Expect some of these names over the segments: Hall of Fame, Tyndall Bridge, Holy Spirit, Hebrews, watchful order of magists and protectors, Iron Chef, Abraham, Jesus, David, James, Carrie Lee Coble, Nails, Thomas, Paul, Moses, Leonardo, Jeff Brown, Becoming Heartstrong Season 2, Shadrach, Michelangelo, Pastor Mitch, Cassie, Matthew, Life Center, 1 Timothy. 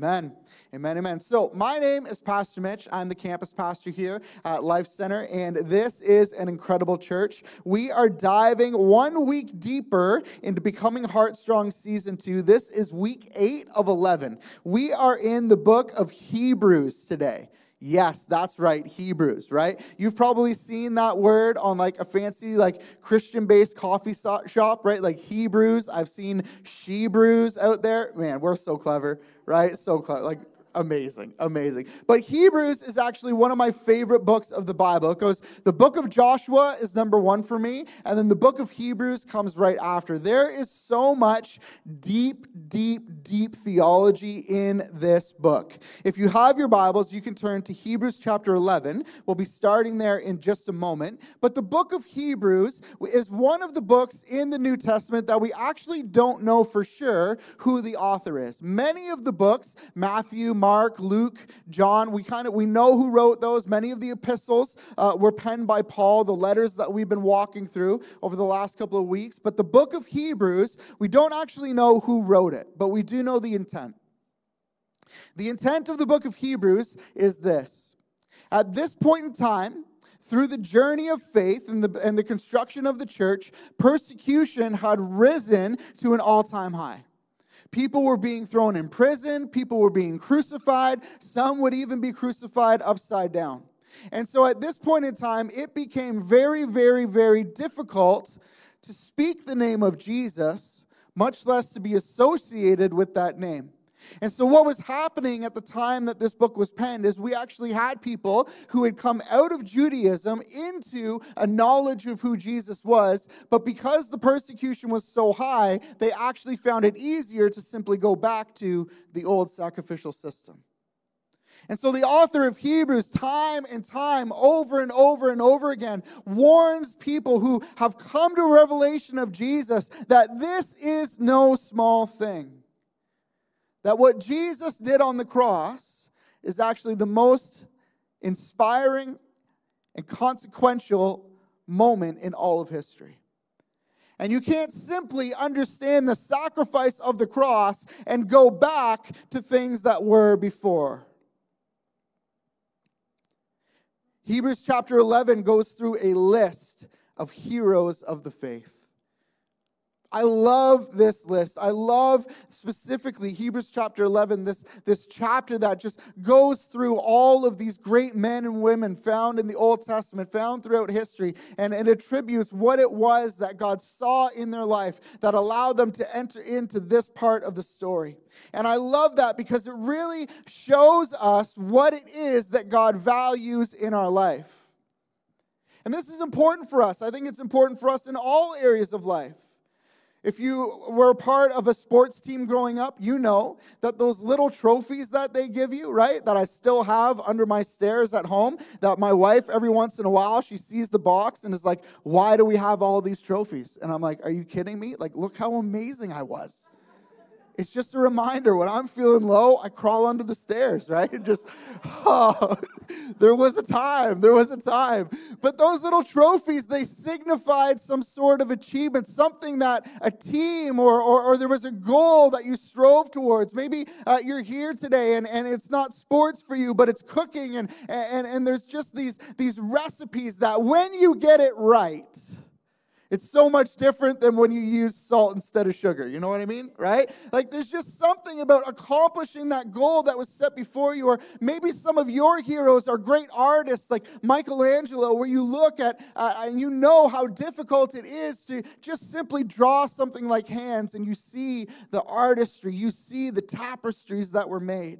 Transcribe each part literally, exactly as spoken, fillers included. Amen. Amen, amen. So my name is Pastor Mitch. I'm the campus pastor here at Life Center, and this is an incredible church. We are diving one week deeper into Becoming Heartstrong Season two. This is week eight of eleven. We are in the book of Hebrews today. Yes, that's right, Hebrews, right? You've probably seen that word on like a fancy like Christian-based coffee shop, right? Like Hebrews. I've seen She-brews out there. Man, we're so clever, right? So clever, like amazing, amazing. But Hebrews is actually one of my favorite books of the Bible. It goes, the book of Joshua is number one for me, and then the book of Hebrews comes right after. There is so much deep, deep, deep theology in this book. If you have your Bibles, you can turn to Hebrews chapter eleven. We'll be starting there in just a moment. But the book of Hebrews is one of the books in the New Testament that we actually don't know for sure who the author is. Many of the books, Matthew, Mark, Luke, John, we kind of we know who wrote those. Many of the epistles uh, were penned by Paul, the letters that we've been walking through over the last couple of weeks. But the book of Hebrews, we don't actually know who wrote it, but we do You know the intent. The intent of the book of Hebrews is this. At this point in time, through the journey of faith and the, and the construction of the church, persecution had risen to an all-time high. People were being thrown in prison. People were being crucified. Some would even be crucified upside down. And so at this point in time, it became very, very, very difficult to speak the name of Jesus, much less to be associated with that name. And so what was happening at the time that this book was penned is we actually had people who had come out of Judaism into a knowledge of who Jesus was, but because the persecution was so high, they actually found it easier to simply go back to the old sacrificial system. And so the author of Hebrews, time and time, over and over and over again, warns people who have come to a revelation of Jesus that this is no small thing. That what Jesus did on the cross is actually the most inspiring and consequential moment in all of history. And you can't simply understand the sacrifice of the cross and go back to things that were before. Hebrews chapter eleven goes through a list of heroes of the faith. I love this list. I love specifically Hebrews chapter eleven, this, this chapter that just goes through all of these great men and women found in the Old Testament, found throughout history, and, and attributes what it was that God saw in their life that allowed them to enter into this part of the story. And I love that because it really shows us what it is that God values in our life. And this is important for us. I think it's important for us in all areas of life. If you were a part of a sports team growing up, you know that those little trophies that they give you, right, that I still have under my stairs at home, that my wife, every once in a while, she sees the box and is like, why do we have all these trophies? And I'm like, are you kidding me? Like, look how amazing I was. It's just a reminder. When I'm feeling low, I crawl under the stairs, right? And just, oh, there was a time, there was a time. But those little trophies, they signified some sort of achievement, something that a team or or, or there was a goal that you strove towards. Maybe uh, you're here today and, and it's not sports for you, but it's cooking. And, and, and there's just these, these recipes that when you get it right, it's so much different than when you use salt instead of sugar. You know what I mean, right? Like there's just something about accomplishing that goal that was set before you. Or maybe some of your heroes are great artists like Michelangelo, where you look at uh, and you know how difficult it is to just simply draw something like hands, and you see the artistry, you see the tapestries that were made.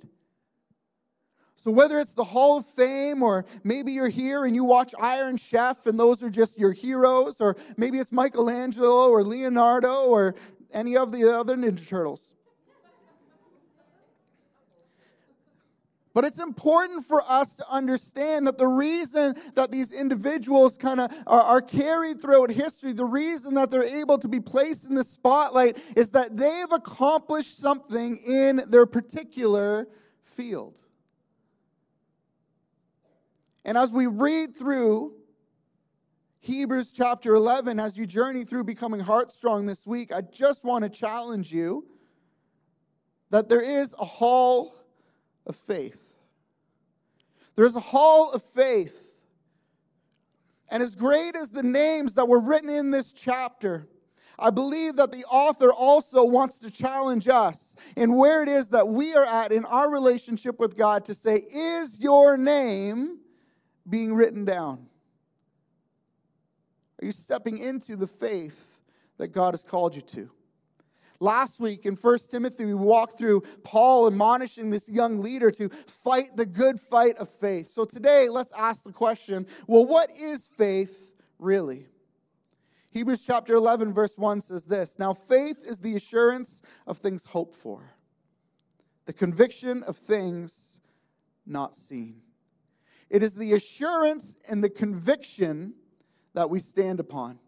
So whether it's the Hall of Fame, or maybe you're here and you watch Iron Chef and those are just your heroes, or maybe it's Michelangelo or Leonardo or any of the other Ninja Turtles. But it's important for us to understand that the reason that these individuals kind of are, are carried throughout history, the reason that they're able to be placed in the spotlight is that they've accomplished something in their particular field. And as we read through Hebrews chapter eleven, as you journey through Becoming Heartstrong this week, I just want to challenge you that there is a Hall of faith. There is a hall of faith. And as great as the names that were written in this chapter, I believe that the author also wants to challenge us in where it is that we are at in our relationship with God to say, is your name being written down? Are you stepping into the faith that God has called you to? Last week in First Timothy, we walked through Paul admonishing this young leader to fight the good fight of faith. So today, let's ask the question, well, what is faith really? Hebrews chapter eleven, verse one says this, now faith is the assurance of things hoped for, the conviction of things not seen. It is the assurance and the conviction that we stand upon.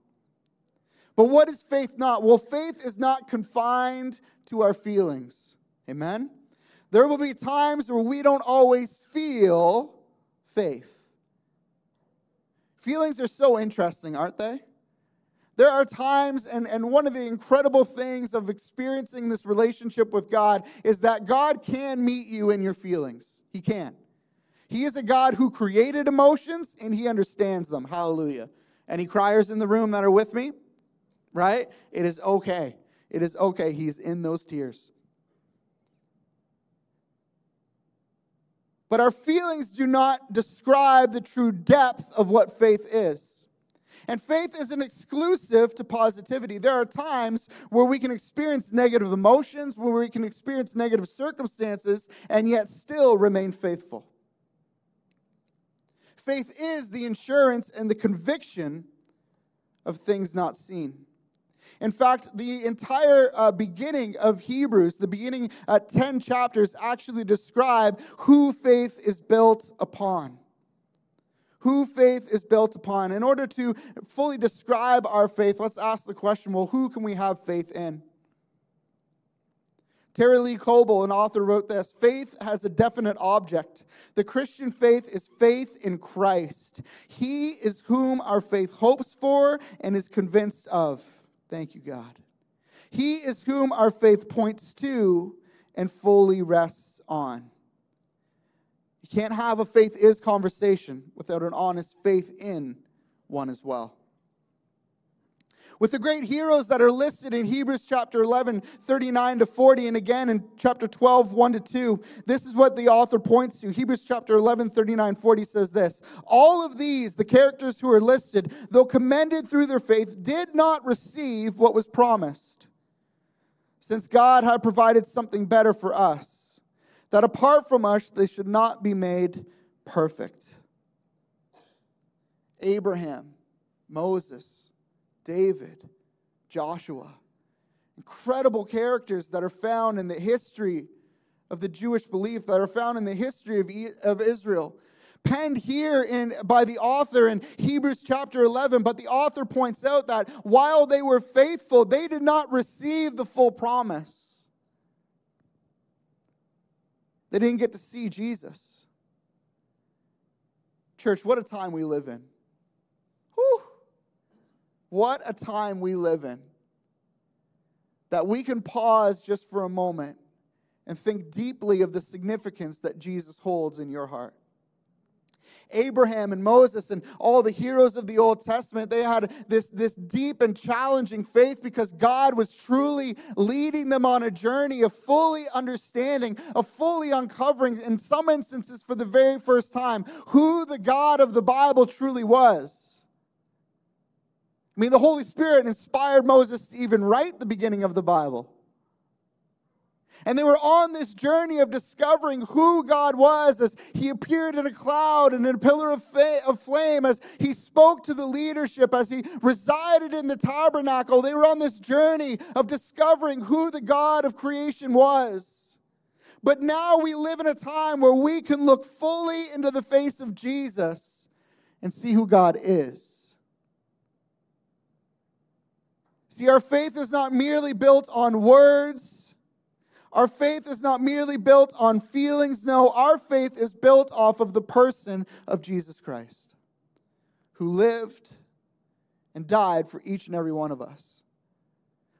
But what is faith not? Well, faith is not confined to our feelings. Amen? There will be times where we don't always feel faith. Feelings are so interesting, aren't they? There are times, and, and one of the incredible things of experiencing this relationship with God is that God can meet you in your feelings. He can. He is a God who created emotions, and He understands them. Hallelujah. Any criers in the room that are with me? Right? It is okay. It is okay. He's in those tears. But our feelings do not describe the true depth of what faith is. And faith isn't exclusive to positivity. There are times where we can experience negative emotions, where we can experience negative circumstances, and yet still remain faithful. Faith is the assurance and the conviction of things not seen. In fact, the entire uh, beginning of Hebrews, the beginning uh, ten chapters actually describe who faith is built upon. Who faith is built upon. In order to fully describe our faith, let's ask the question, well, who can we have faith in? Carrie Lee Coble, an author, wrote this, faith has a definite object. The Christian faith is faith in Christ. He is whom our faith hopes for and is convinced of. Thank you, God. He is whom our faith points to and fully rests on. You can't have a faith is conversation without an honest faith in one as well. With the great heroes that are listed in Hebrews chapter eleven, thirty-nine to forty, and again in chapter twelve, one to two, this is what the author points to. Hebrews chapter eleven, thirty-nine, forty says this, all of these, the characters who are listed, though commended through their faith, did not receive what was promised, since God had provided something better for us, that apart from us they should not be made perfect. Abraham, Moses, David, Joshua, incredible characters that are found in the history of the Jewish belief, that are found in the history of, e- of Israel, penned here in by the author in Hebrews chapter eleven. But the author points out that while they were faithful, they did not receive the full promise. They didn't get to see Jesus. Church, what a time we live in. Whew. What a time we live in, that we can pause just for a moment and think deeply of the significance that Jesus holds in your heart. Abraham and Moses and all the heroes of the Old Testament, they had this, this deep and challenging faith because God was truly leading them on a journey of fully understanding, of fully uncovering, in some instances for the very first time, who the God of the Bible truly was. I mean, the Holy Spirit inspired Moses to even write the beginning of the Bible. And they were on this journey of discovering who God was as He appeared in a cloud and in a pillar of, fa- of flame, as He spoke to the leadership, as He resided in the tabernacle. They were on this journey of discovering who the God of creation was. But now we live in a time where we can look fully into the face of Jesus and see who God is. See, our faith is not merely built on words. Our faith is not merely built on feelings. No, our faith is built off of the person of Jesus Christ, who lived and died for each and every one of us,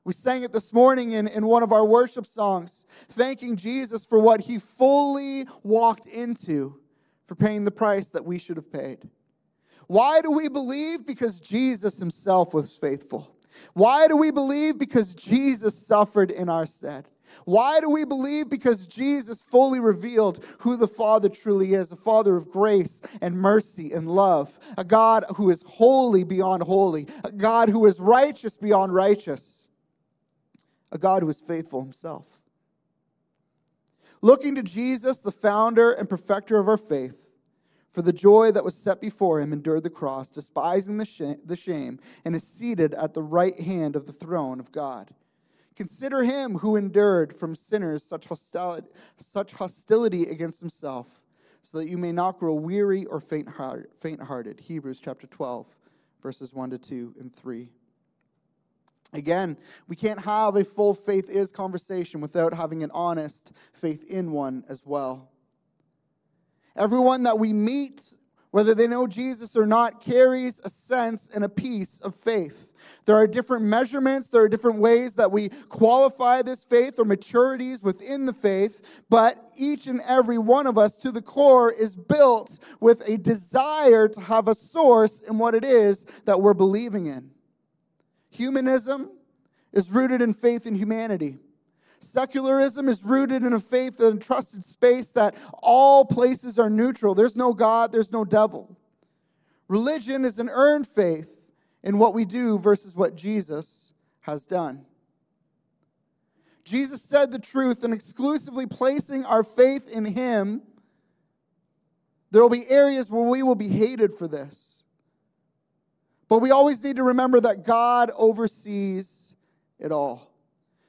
We sang it this morning in, in one of our worship songs, thanking Jesus for what he fully walked into, for paying the price that we should have paid. Why do we believe? Because Jesus himself was faithful. Why do we believe? Because Jesus suffered in our stead. Why do we believe? Because Jesus fully revealed who the Father truly is, a Father of grace and mercy and love, a God who is holy beyond holy, a God who is righteous beyond righteous, a God who is faithful himself. Looking to Jesus, the founder and perfecter of our faith, for the joy that was set before him endured the cross, despising the shame, and is seated at the right hand of the throne of God. Consider him who endured from sinners such hostility, such hostility against himself, so that you may not grow weary or faint-hearted. Hebrews chapter twelve, verses one to two and three. Again, we can't have a full faith is conversation without having an honest faith in one as well. Everyone that we meet, whether they know Jesus or not, carries a sense and a piece of faith. There are different measurements. There are different ways that we qualify this faith or maturities within the faith. But each and every one of us, to the core, is built with a desire to have a source in what it is that we're believing in. Humanism is rooted in faith in humanity. Secularism is rooted in a faith and trusted space that all places are neutral. There's no God, there's no devil. Religion is an earned faith in what we do versus what Jesus has done. Jesus said the truth, and exclusively placing our faith in him, there will be areas where we will be hated for this. But we always need to remember that God oversees it all,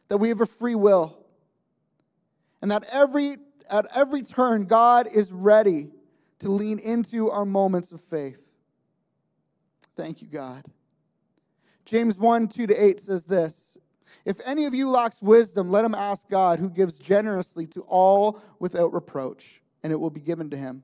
that we have a free will, and that every at every turn, God is ready to lean into our moments of faith. Thank you, God. James one, two to eight says this: if any of you lacks wisdom, let him ask God, who gives generously to all without reproach, and it will be given to him.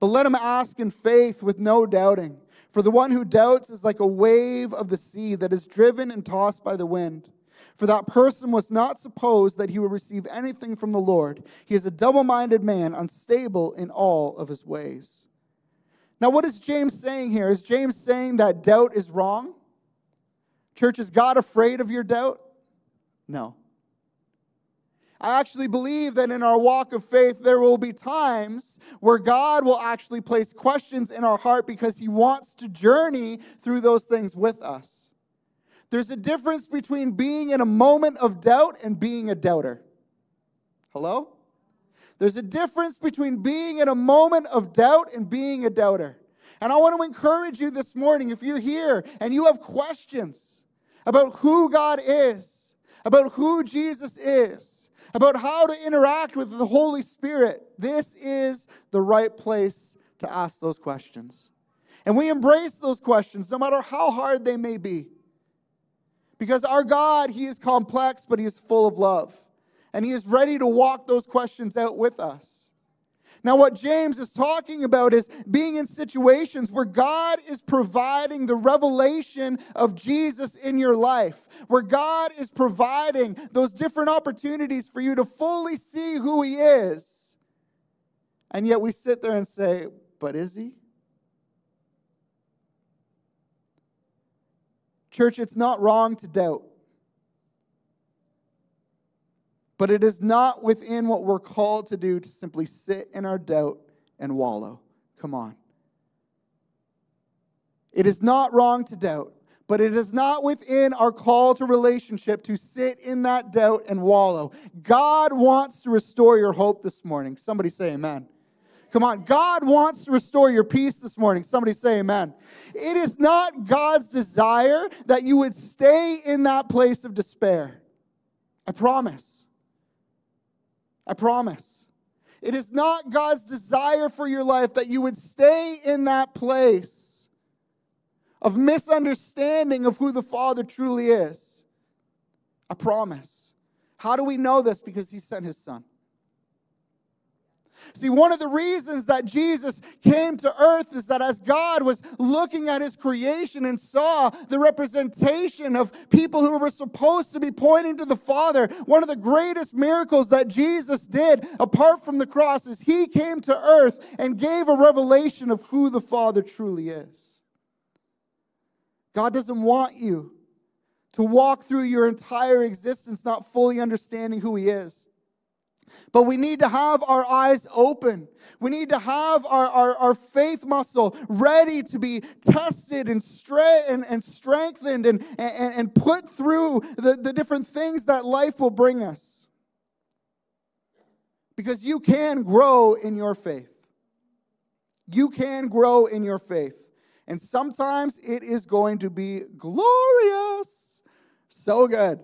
But let him ask in faith with no doubting. For the one who doubts is like a wave of the sea that is driven and tossed by the wind. For that person was not supposed that he would receive anything from the Lord. He is a double-minded man, unstable in all of his ways. Now, what is James saying here? Is James saying that doubt is wrong? Church, is God afraid of your doubt? No. I actually believe that in our walk of faith, there will be times where God will actually place questions in our heart because he wants to journey through those things with us. There's a difference between being in a moment of doubt and being a doubter. Hello? There's a difference between being in a moment of doubt and being a doubter. And I want to encourage you this morning, if you're here and you have questions about who God is, about who Jesus is, about how to interact with the Holy Spirit, this is the right place to ask those questions. And we embrace those questions, no matter how hard they may be. Because our God, he is complex, but he is full of love. And he is ready to walk those questions out with us. Now, what James is talking about is being in situations where God is providing the revelation of Jesus in your life, where God is providing those different opportunities for you to fully see who he is. And yet we sit there and say, but is he? Church, it's not wrong to doubt. But it is not within what we're called to do to simply sit in our doubt and wallow. Come on. It is not wrong to doubt, but it is not within our call to relationship to sit in that doubt and wallow. God wants to restore your hope this morning. Somebody say amen. Come on, God wants to restore your peace this morning. Somebody say amen. It is not God's desire that you would stay in that place of despair. I promise. I promise. It is not God's desire for your life that you would stay in that place of misunderstanding of who the Father truly is. I promise. How do we know this? Because he sent his son. See, one of the reasons that Jesus came to earth is that as God was looking at his creation and saw the representation of people who were supposed to be pointing to the Father, one of the greatest miracles that Jesus did apart from the cross is he came to earth and gave a revelation of who the Father truly is. God doesn't want you to walk through your entire existence not fully understanding who he is. But we need to have our eyes open. We need to have our, our, our faith muscle ready to be tested and, stra- and, and strengthened and, and, and put through the, the different things that life will bring us. Because you can grow in your faith. You can grow in your faith. And sometimes it is going to be glorious. So good.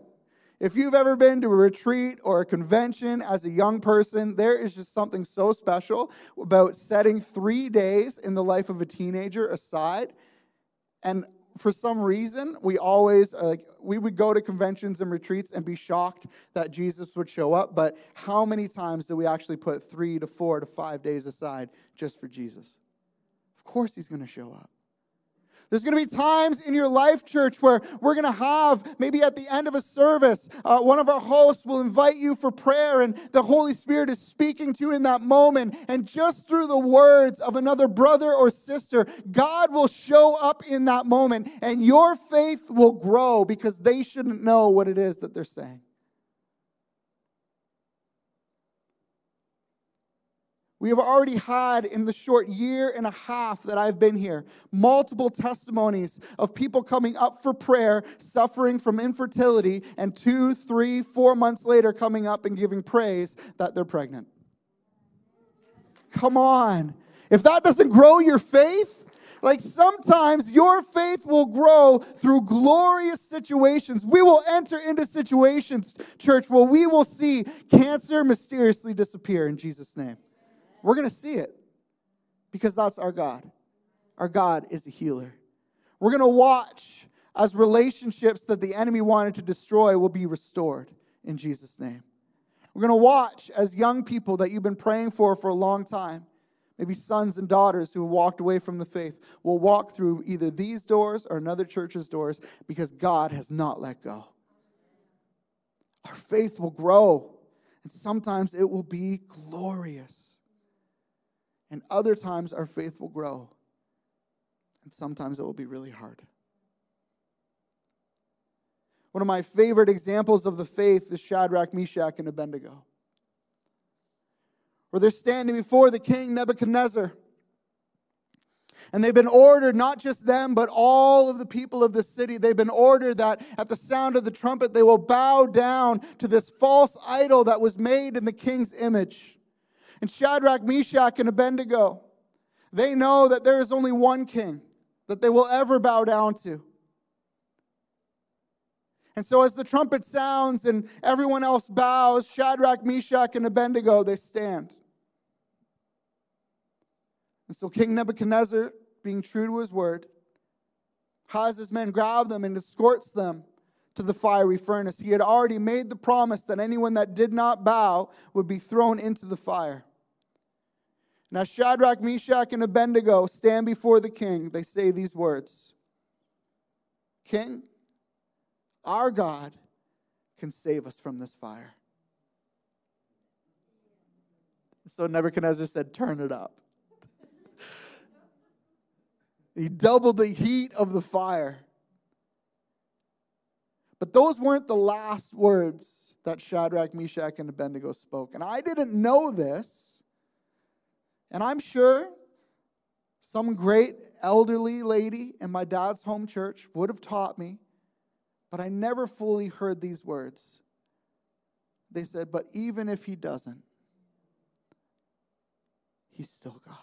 If you've ever been to a retreat or a convention as a young person, there is just something so special about setting three days in the life of a teenager aside. And for some reason, we always, uh, like, we would go to conventions and retreats and be shocked that Jesus would show up. But how many times do we actually put three to four to five days aside just for Jesus? Of course he's going to show up. There's going to be times in your life, church, where we're going to have, maybe at the end of a service, uh, one of our hosts will invite you for prayer, and the Holy Spirit is speaking to you in that moment. And just through the words of another brother or sister, God will show up in that moment, and your faith will grow because they shouldn't know what it is that they're saying. We have already had, in the short year and a half that I've been here, multiple testimonies of people coming up for prayer, suffering from infertility, and two, three, four months later coming up and giving praise that they're pregnant. Come on. If that doesn't grow your faith, like sometimes your faith will grow through glorious situations. We will enter into situations, church, where we will see cancer mysteriously disappear in Jesus' name. We're going to see it because that's our God. Our God is a healer. We're going to watch as relationships that the enemy wanted to destroy will be restored in Jesus' name. We're going to watch as young people that you've been praying for for a long time, maybe sons and daughters who walked away from the faith, will walk through either these doors or another church's doors because God has not let go. Our faith will grow, and sometimes it will be glorious. And other times our faith will grow. And sometimes it will be really hard. One of my favorite examples of the faith is Shadrach, Meshach, and Abednego, where they're standing before the king Nebuchadnezzar. And they've been ordered, not just them, but all of the people of the city. They've been ordered that at the sound of the trumpet, they will bow down to this false idol that was made in the king's image. And Shadrach, Meshach, and Abednego, they know that there is only one king that they will ever bow down to. And so as the trumpet sounds and everyone else bows, Shadrach, Meshach, and Abednego, they stand. And so King Nebuchadnezzar, being true to his word, has his men grab them and escorts them to the fiery furnace. He had already made the promise that anyone that did not bow would be thrown into the fire. Now Shadrach, Meshach, and Abednego stand before the king. They say these words: "King, our God can save us from this fire." So Nebuchadnezzar said, "Turn it up." He doubled the heat of the fire. But those weren't the last words that Shadrach, Meshach, and Abednego spoke. And I didn't know this. And I'm sure some great elderly lady in my dad's home church would have taught me, but I never fully heard these words. They said, "But even if he doesn't, he's still God."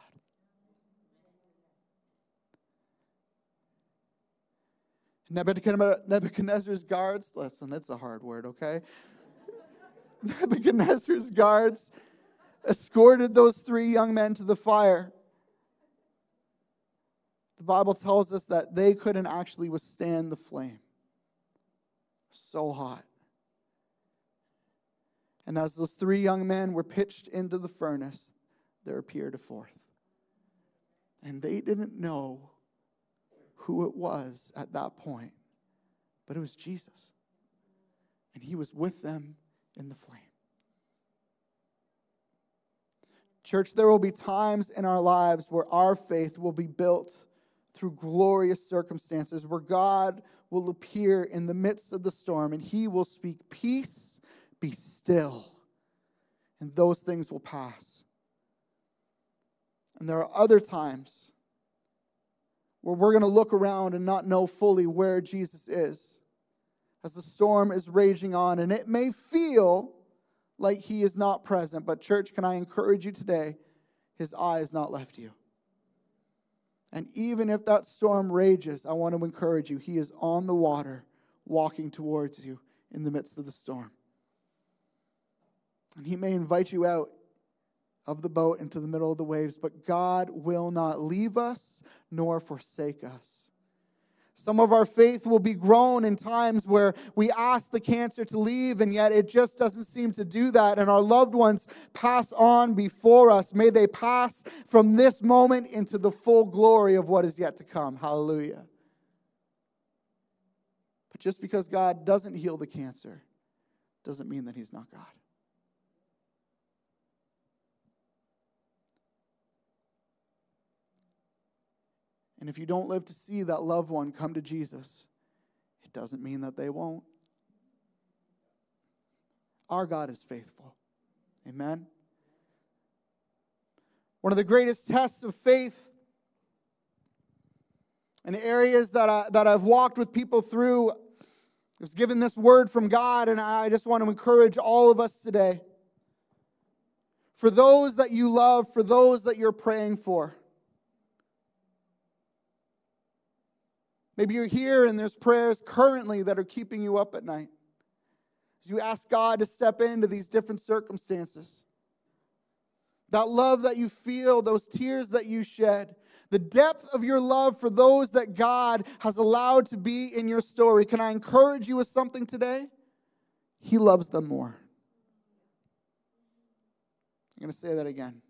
Nebuchadnezzar's guards, listen, that's a hard word, okay? Nebuchadnezzar's guards escorted those three young men to the fire. The Bible tells us that they couldn't actually withstand the flame. So hot. And as those three young men were pitched into the furnace, there appeared a fourth. And they didn't know who it was at that point, but it was Jesus. And he was with them in the flame. Church, there will be times in our lives where our faith will be built through glorious circumstances, where God will appear in the midst of the storm and he will speak, "Peace, be still." And those things will pass. And there are other times where we're going to look around and not know fully where Jesus is as the storm is raging on, and it may feel like he is not present. But church, can I encourage you today? His eye has not left you. And even if that storm rages, I want to encourage you, he is on the water walking towards you in the midst of the storm. And he may invite you out of the boat into the middle of the waves, but God will not leave us nor forsake us. Some of our faith will be grown in times where we ask the cancer to leave, and yet it just doesn't seem to do that. And our loved ones pass on before us. May they pass from this moment into the full glory of what is yet to come. Hallelujah. But just because God doesn't heal the cancer doesn't mean that he's not God. And if you don't live to see that loved one come to Jesus, it doesn't mean that they won't. Our God is faithful. Amen. One of the greatest tests of faith, and areas that, I, that I've walked with people through, I was given this word from God, and I just want to encourage all of us today. For those that you love, for those that you're praying for, maybe you're here and there's prayers currently that are keeping you up at night. As you ask God to step into these different circumstances. That love that you feel, those tears that you shed, the depth of your love for those that God has allowed to be in your story. Can I encourage you with something today? He loves them more. I'm going to say that again.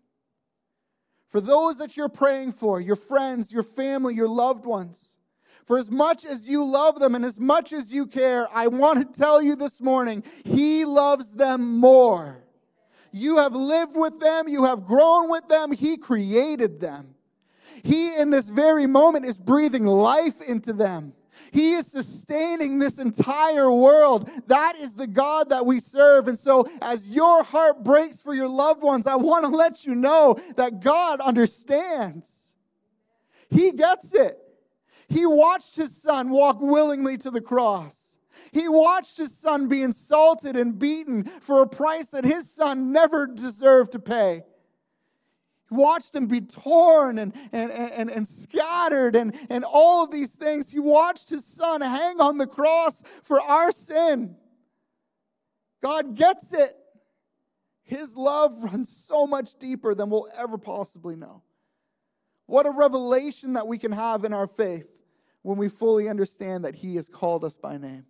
For those that you're praying for, your friends, your family, your loved ones, for as much as you love them and as much as you care, I want to tell you this morning, he loves them more. You have lived with them. You have grown with them. He created them. He, in this very moment, is breathing life into them. He is sustaining this entire world. That is the God that we serve. And so as your heart breaks for your loved ones, I want to let you know that God understands. He gets it. He watched his son walk willingly to the cross. He watched his son be insulted and beaten for a price that his son never deserved to pay. He watched him be torn and, and, and, and scattered and, and all of these things. He watched his son hang on the cross for our sin. God gets it. His love runs so much deeper than we'll ever possibly know. What a revelation that we can have in our faith, when we fully understand that he has called us by name.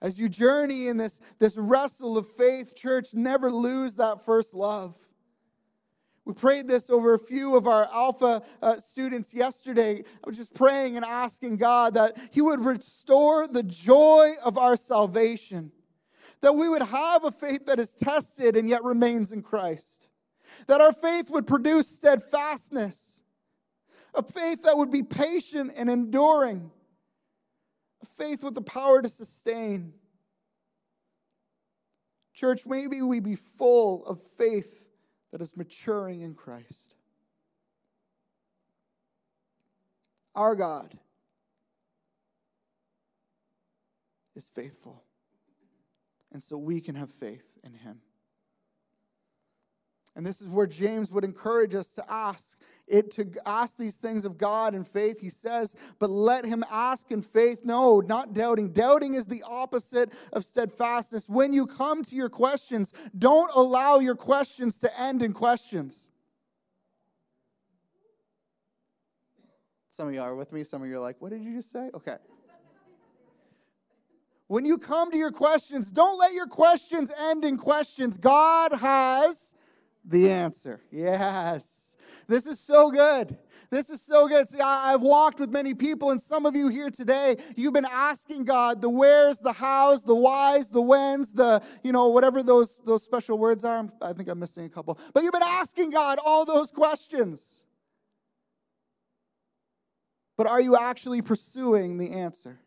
As you journey in this, this wrestle of faith, church, never lose that first love. We prayed this over a few of our Alpha uh, students yesterday. I was just praying and asking God that he would restore the joy of our salvation. That we would have a faith that is tested and yet remains in Christ. That our faith would produce steadfastness, a faith that would be patient and enduring, a faith with the power to sustain. Church, maybe we be full of faith that is maturing in Christ. Our God is faithful, and so we can have faith in him. And this is where James would encourage us to ask it, to ask these things of God in faith. He says, but let him ask in faith. No, not doubting. Doubting is the opposite of steadfastness. When you come to your questions, don't allow your questions to end in questions. Some of you are with me. Some of you are like, what did you just say? Okay. When you come to your questions, don't let your questions end in questions. God has the answer. Yes. This is so good. This is so good. See, I, I've walked with many people, and some of you here today, you've been asking God the where's, the how's, the why's, the when's, the, you know, whatever those, those special words are. I'm, I think I'm missing a couple. But you've been asking God all those questions. But are you actually pursuing the answer?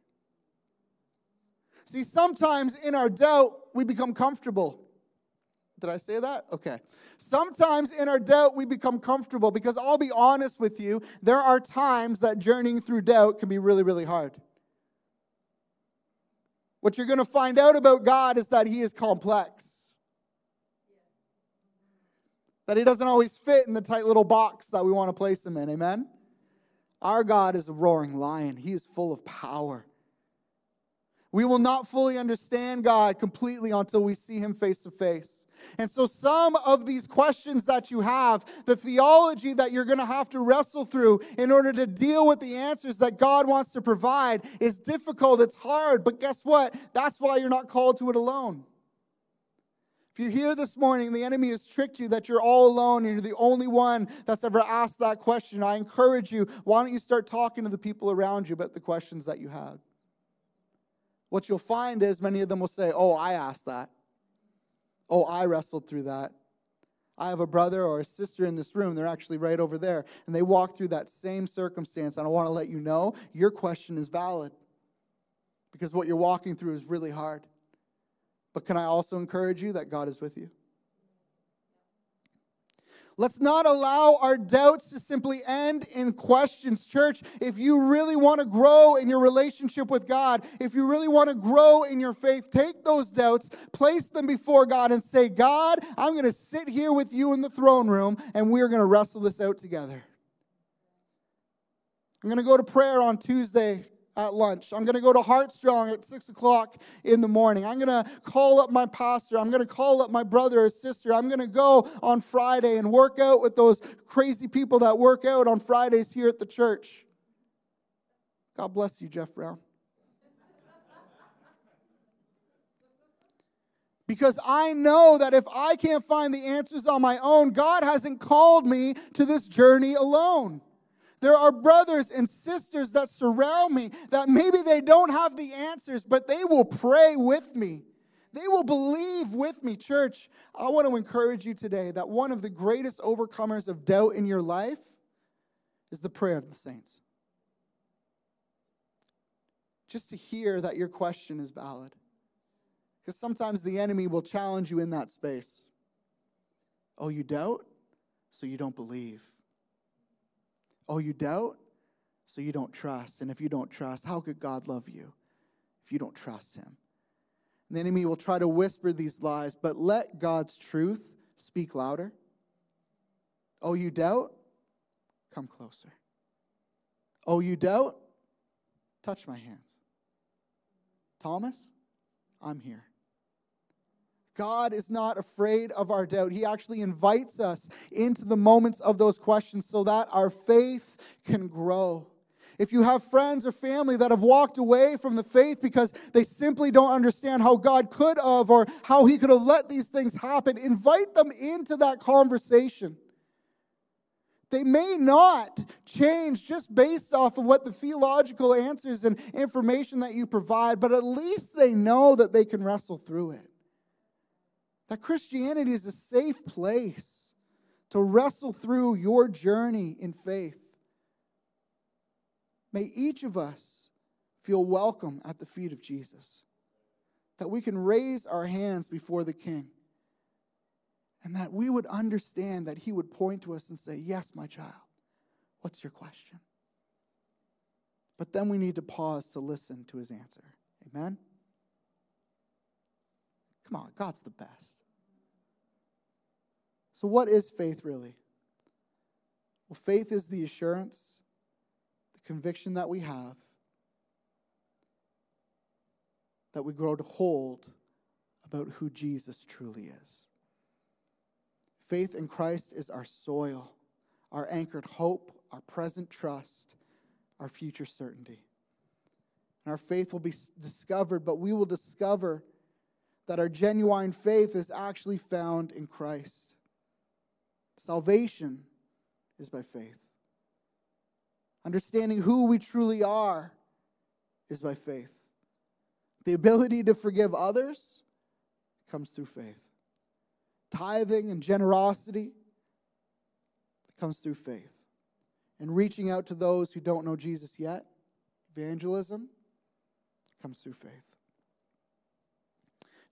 See, sometimes in our doubt, we become comfortable. Did I say that? Okay. Sometimes in our doubt, we become comfortable because I'll be honest with you, there are times that journeying through doubt can be really, really hard. What you're going to find out about God is that He is complex. That He doesn't always fit in the tight little box that we want to place Him in. Amen? Our God is a roaring lion. He is full of power. We will not fully understand God completely until we see Him face to face. And so some of these questions that you have, the theology that you're going to have to wrestle through in order to deal with the answers that God wants to provide is difficult, it's hard, but guess what? That's why you're not called to it alone. If you're here this morning, the enemy has tricked you that you're all alone and you're the only one that's ever asked that question. I encourage you, why don't you start talking to the people around you about the questions that you have? What you'll find is many of them will say, oh, I asked that. Oh, I wrestled through that. I have a brother or a sister in this room. They're actually right over there. And they walk through that same circumstance. And I want to let you know, your question is valid. Because what you're walking through is really hard. But can I also encourage you that God is with you? Let's not allow our doubts to simply end in questions. Church, if you really want to grow in your relationship with God, if you really want to grow in your faith, take those doubts, place them before God and say, God, I'm going to sit here with you in the throne room and we're going to wrestle this out together. I'm going to go to prayer on Tuesday at lunch. I'm going to go to Heartstrong at six o'clock in the morning. I'm going to call up my pastor. I'm going to call up my brother or sister. I'm going to go on Friday and work out with those crazy people that work out on Fridays here at the church. God bless you, Jeff Brown. Because I know that if I can't find the answers on my own, God hasn't called me to this journey alone. There are brothers and sisters that surround me that maybe they don't have the answers, but they will pray with me. They will believe with me. Church, I want to encourage you today that one of the greatest overcomers of doubt in your life is the prayer of the saints. Just to hear that your question is valid. Because sometimes the enemy will challenge you in that space. Oh, you doubt? So you don't believe. Oh, you doubt? So you don't trust. And if you don't trust, how could God love you if you don't trust Him? And the enemy will try to whisper these lies, but let God's truth speak louder. Oh, you doubt? Come closer. Oh, you doubt? Touch my hands. Thomas, I'm here. God is not afraid of our doubt. He actually invites us into the moments of those questions so that our faith can grow. If you have friends or family that have walked away from the faith because they simply don't understand how God could have or how He could have let these things happen, invite them into that conversation. They may not change just based off of what the theological answers and information that you provide, but at least they know that they can wrestle through it. That Christianity is a safe place to wrestle through your journey in faith. May each of us feel welcome at the feet of Jesus. That we can raise our hands before the King. And that we would understand that He would point to us and say, yes, my child, what's your question? But then we need to pause to listen to His answer. Amen? Come on, God's the best. So what is faith really? Well, faith is the assurance, the conviction that we have, that we grow to hold about who Jesus truly is. Faith in Christ is our soil, our anchored hope, our present trust, our future certainty. and our faith will be discovered, but we will discover that our genuine faith is actually found in Christ. Salvation is by faith. Understanding who we truly are is by faith. The ability to forgive others comes through faith. Tithing and generosity comes through faith. And reaching out to those who don't know Jesus yet, evangelism, comes through faith.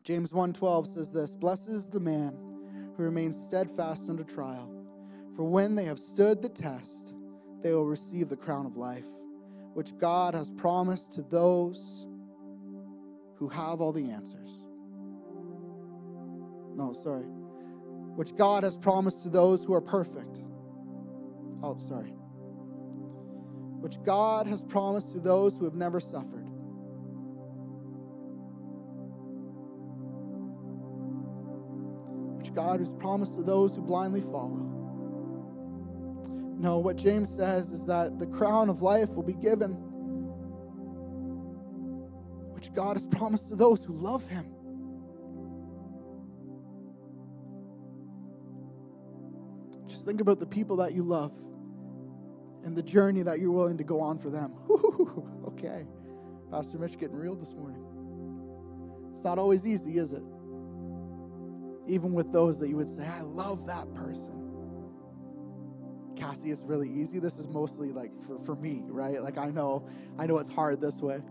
James one twelve says this, "Blessed is the man who remains steadfast under trial, for when they have stood the test, they will receive the crown of life, which God has promised to those who have all the answers." No, sorry. Which God has promised to those who are perfect. Oh, sorry. Which God has promised to those who have never suffered. Which God has promised to those who blindly follow. No, what James says is that the crown of life will be given, which God has promised to those who love him. Just think about the people that you love and the journey that you're willing to go on for them. Ooh, okay. Pastor Mitch getting real this morning. It's not always easy, is it? Even with those that you would say, I love that person. Cassie, it's really easy. This is mostly like for, for me, right? Like I know, I know it's hard this way.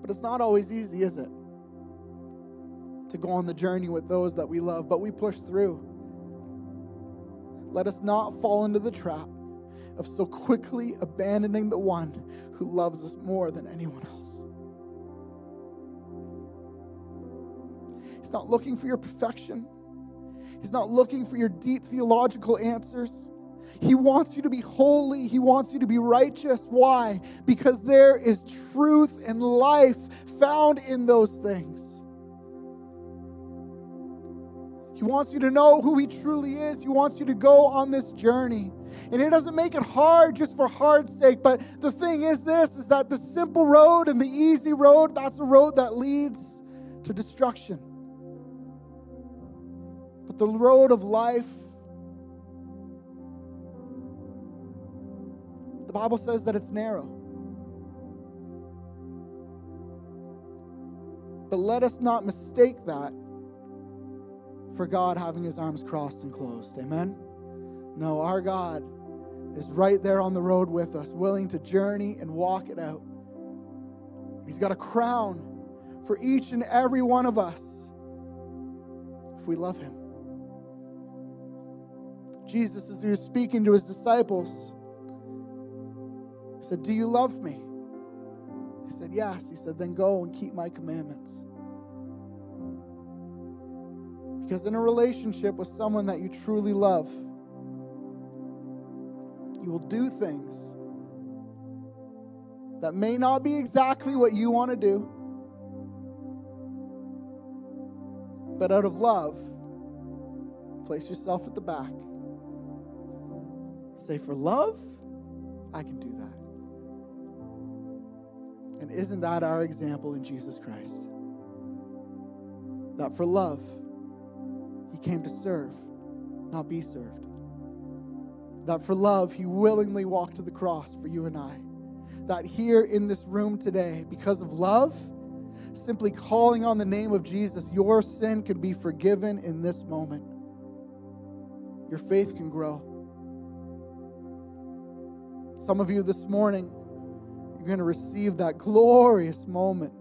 But it's not always easy, is it? To go on the journey with those that we love, but we push through. Let us not fall into the trap of so quickly abandoning the one who loves us more than anyone else. He's not looking for your perfection. He's not looking for your deep theological answers. He wants you to be holy. He wants you to be righteous. Why? Because there is truth and life found in those things. He wants you to know who he truly is. He wants you to go on this journey. And it doesn't make it hard just for hard's sake. But the thing is this, is that the simple road and the easy road, that's a road that leads to destruction. The road of life, the Bible says that it's narrow. But let us not mistake that for God having his arms crossed and closed. Amen? No, our God is right there on the road with us, willing to journey and walk it out. He's got a crown for each and every one of us if we love him. Jesus, as he was speaking to his disciples, he said, "Do you love me?" He said, "Yes." He said, "Then go and keep my commandments." Because in a relationship with someone that you truly love, you will do things that may not be exactly what you want to do, but out of love, place yourself at the back. Say, for love, I can do that. And isn't that our example in Jesus Christ? That for love, he came to serve, not be served. That for love, he willingly walked to the cross for you and I. That here in this room today, because of love, simply calling on the name of Jesus, your sin can be forgiven in this moment. Your faith can grow. Some of you this morning, you're going to receive that glorious moment,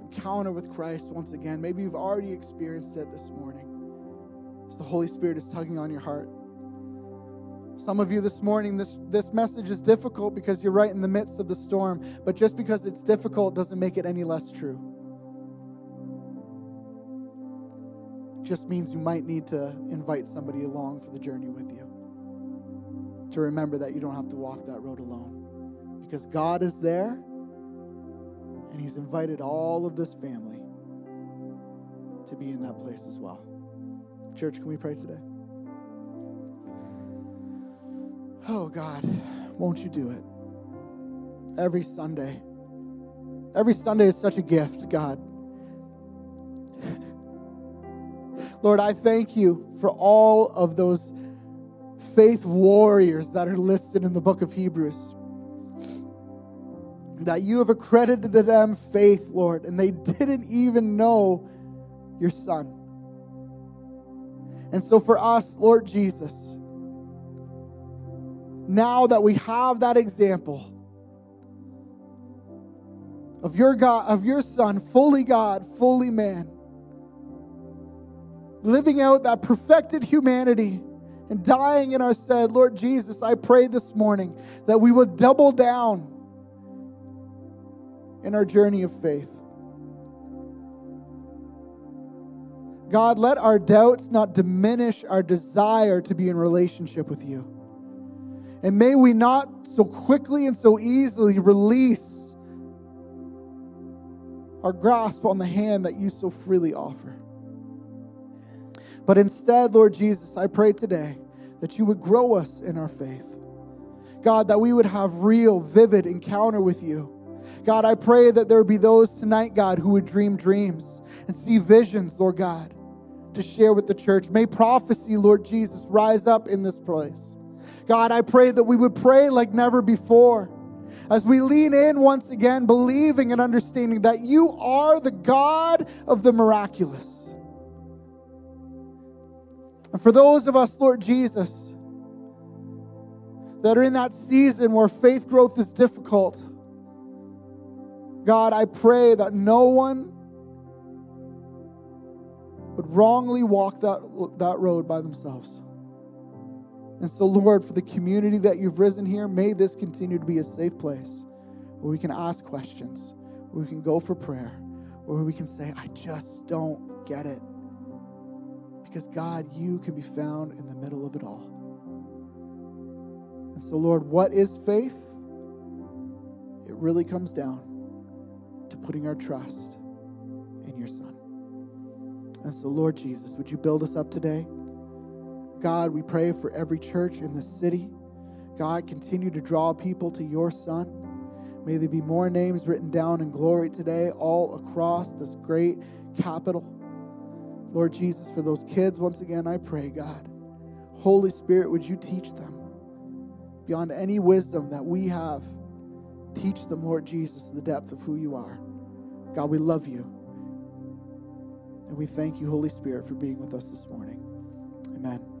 encounter with Christ once again. Maybe you've already experienced it this morning, as the Holy Spirit is tugging on your heart. Some of you this morning, this, this message is difficult because you're right in the midst of the storm, but just because it's difficult doesn't make it any less true. It just means you might need to invite somebody along for the journey with you. To remember that you don't have to walk that road alone, because God is there and he's invited all of this family to be in that place as well. Church, can we pray today? Oh God, won't you do it? every Sunday. Every Sunday is such a gift, God. Lord, I thank you for all of those faith warriors that are listed in the book of Hebrews. That you have accredited to them faith, Lord, and they didn't even know your Son. And so for us, Lord Jesus, now that we have that example of your God, of your Son, fully God, fully man, living out that perfected humanity and dying in our stead, Lord Jesus, I pray this morning that we will double down in our journey of faith. God, let our doubts not diminish our desire to be in relationship with you. And may we not so quickly and so easily release our grasp on the hand that you so freely offer. But instead, Lord Jesus, I pray today that you would grow us in our faith. God, that we would have real, vivid encounter with you. God, I pray that there would be those tonight, God, who would dream dreams and see visions, Lord God, to share with the church. May prophecy, Lord Jesus, rise up in this place. God, I pray that we would pray like never before as we lean in once again, believing and understanding that you are the God of the miraculous. And for those of us, Lord Jesus, that are in that season where faith growth is difficult, God, I pray that no one would wrongly walk that, that road by themselves. And so, Lord, for the community that you've risen here, may this continue to be a safe place where we can ask questions, where we can go for prayer, where we can say, I just don't get it. Because, God, you can be found in the middle of it all. And so, Lord, what is faith? It really comes down to putting our trust in your Son. And so, Lord Jesus, would you build us up today? God, we pray for every church in this city. God, continue to draw people to your Son. May there be more names written down in glory today, all across this great capital. Lord Jesus, for those kids, once again, I pray, God, Holy Spirit, would you teach them beyond any wisdom that we have. Teach them, Lord Jesus, the depth of who you are. God, we love you. And we thank you, Holy Spirit, for being with us this morning. Amen.